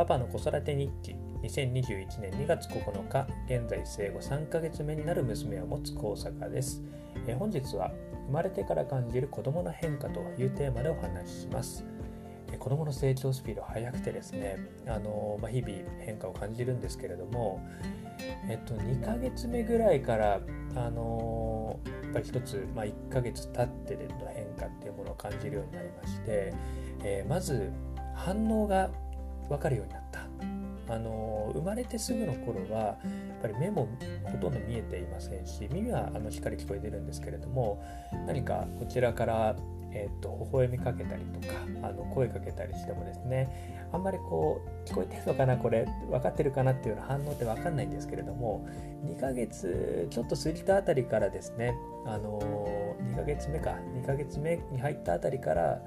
パパの子育て日記2021年2月9日、現在生後3ヶ月目になる娘を持つ高坂です。本日は生まれてから感じる子どもの変化というテーマでお話しします。子どもの成長スピード速くてですね、日々変化を感じるんですけれども、2ヶ月目ぐらいから、やっぱり一つ、1ヶ月経ってでの変化っていうものを感じるようになりまして、まず反応が分かるようになった。生まれてすぐの頃はやっぱり目もほとんど見えていませんし、耳はしっかり聞こえてるんですけれども、何かこちらから微笑みかけたりとか声かけたりしてもですね、あんまり聞こえてるのかな、これ分かってるかなっていうような反応って分かんないんですけれども、2ヶ月ちょっと過ぎたあたりからですね、2ヶ月目に入ったあたりから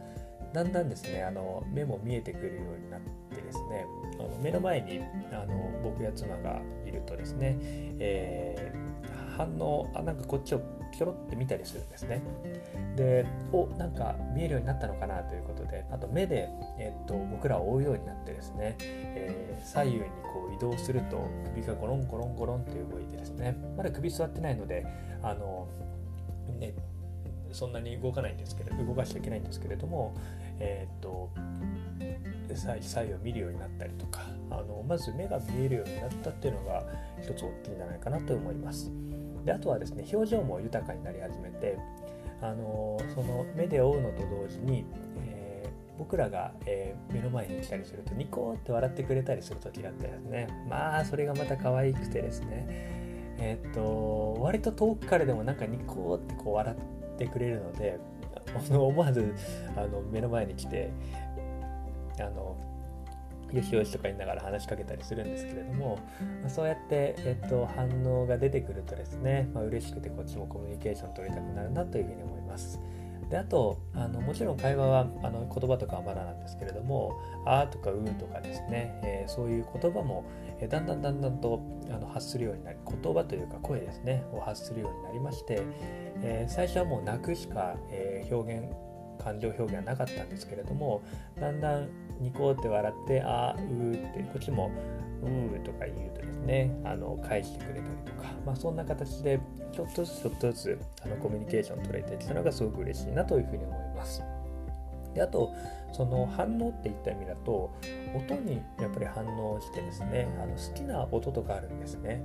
だんだんですね、目も見えてくるようになってですね、目の前に僕や妻がいるとですね、反応なんかこっちをキョロって見たりするんですね。で、なんか見えるようになったのかなということで、あと目で、僕らを追うようになってですね、左右に移動すると首がゴロンゴロンゴロンという動いてですね、まだ首座ってないのでそんなに動かしちゃいけないんですけれども、左右を見るようになったりとか、まず目が見えるようになったっていうのが一つ大きいんじゃないかなと思います。で、あとはですね、表情も豊かになり始めて、その目で追うのと同時に、僕らが、目の前に来たりするとニコーって笑ってくれたりする時があったりですね、それがまた可愛くてですね、割と遠くからでもなんかニコーって笑ってくれるので、思わず目の前に来てよしよしとか言いながら話しかけたりするんですけれども、そうやって、反応が出てくるとですね、嬉しくてこっちもコミュニケーション取りたくなるなというふうに思います。で、あともちろん会話は言葉とかはまだなんですけれども、あーとかうーとかですね、そういう言葉も、だんだんと発するようになり、言葉というか声ですねを発するようになりまして、最初はもう泣くしか、感情表現はなかったんですけれども、だんだんニコって笑って、あーうーってこっちもうーとか言うとですね、返してくれたりとか、そんな形でちょっとずつコミュニケーション取れてきたのがすごく嬉しいなというふうに思います。で、あとその反応っていった意味だと、音にやっぱり反応してですね、好きな音とかあるんですね。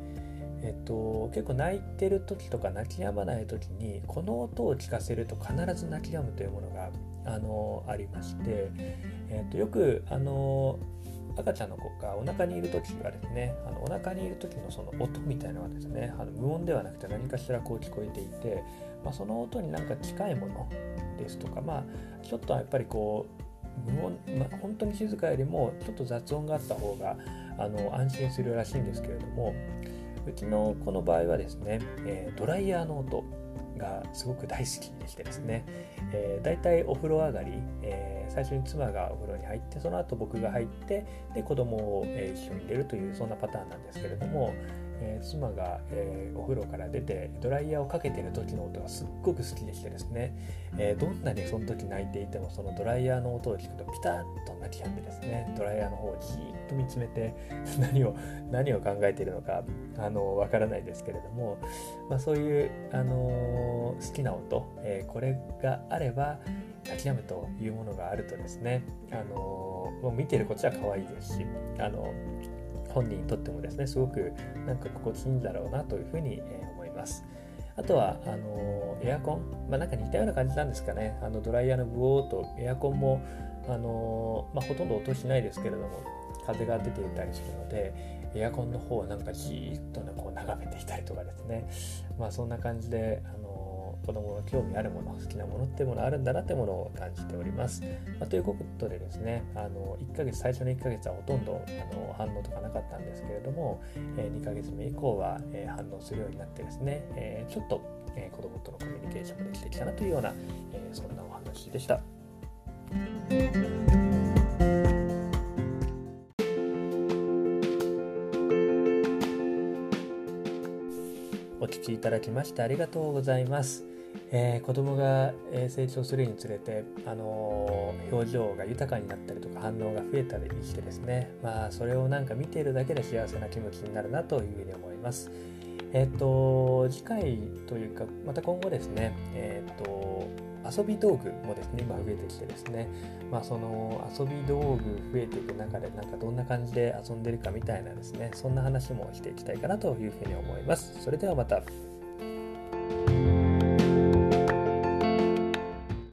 結構泣いてる時とか泣き止まない時にこの音を聞かせると必ず泣き止むというものがありまして、よく赤ちゃんの子がお腹にいる時はですね、お腹にいる時のその音みたいなのはですね、無音ではなくて何かしら聞こえていて、その音になんか近いものですとか、ちょっとやっぱり無音、本当に静かよりもちょっと雑音があった方が安心するらしいんですけれども、うちの子の場合はですね、ドライヤーの音がすごく大好きでしてですね、だいたいお風呂上がり、最初に妻がお風呂に入って、その後僕が入って、で子供を一緒に入れるという、そんなパターンなんですけれども、妻が、お風呂から出てドライヤーをかけている時の音がすっごく好きでしてですね、どんなにその時泣いていてもそのドライヤーの音を聞くとピタッと泣き止んでですね、ドライヤーの方をじーっと見つめて何を考えているのかわからないですけれども、そういう、好きな音、これがあれば泣き止むというものがあるとですね、見ているこっちは可愛いですし、本人にとってもですね、すごくなんか心地いいんだろうなというふうに思います。あとはエアコン、なんか似たような感じなんですかね。ドライヤーのブオーとエアコンもほとんど音しないですけれども、風が出ていたりするので、エアコンの方をなんかじーっと眺めていたりとかですね、そんな感じで子どもの興味あるもの、好きなものってものあるんだなってものを感じております。ということでですね、最初の1ヶ月はほとんど反応とかなかったんですけれども、2ヶ月目以降は反応するようになってですね、ちょっと子どもとのコミュニケーションもできてきたなというような、そんなお話でした。お聞きいただきましてありがとうございます。子供が成長するにつれて、表情が豊かになったりとか反応が増えたりしてですね、それを見ているだけで幸せな気持ちになるなというふうに思います。次回というかまた今後ですね、遊び道具もですね今増えてきてですね、その遊び道具増えていく中でどんな感じで遊んでるかみたいなですね、そんな話もしていきたいかなというふうに思います。それではまた。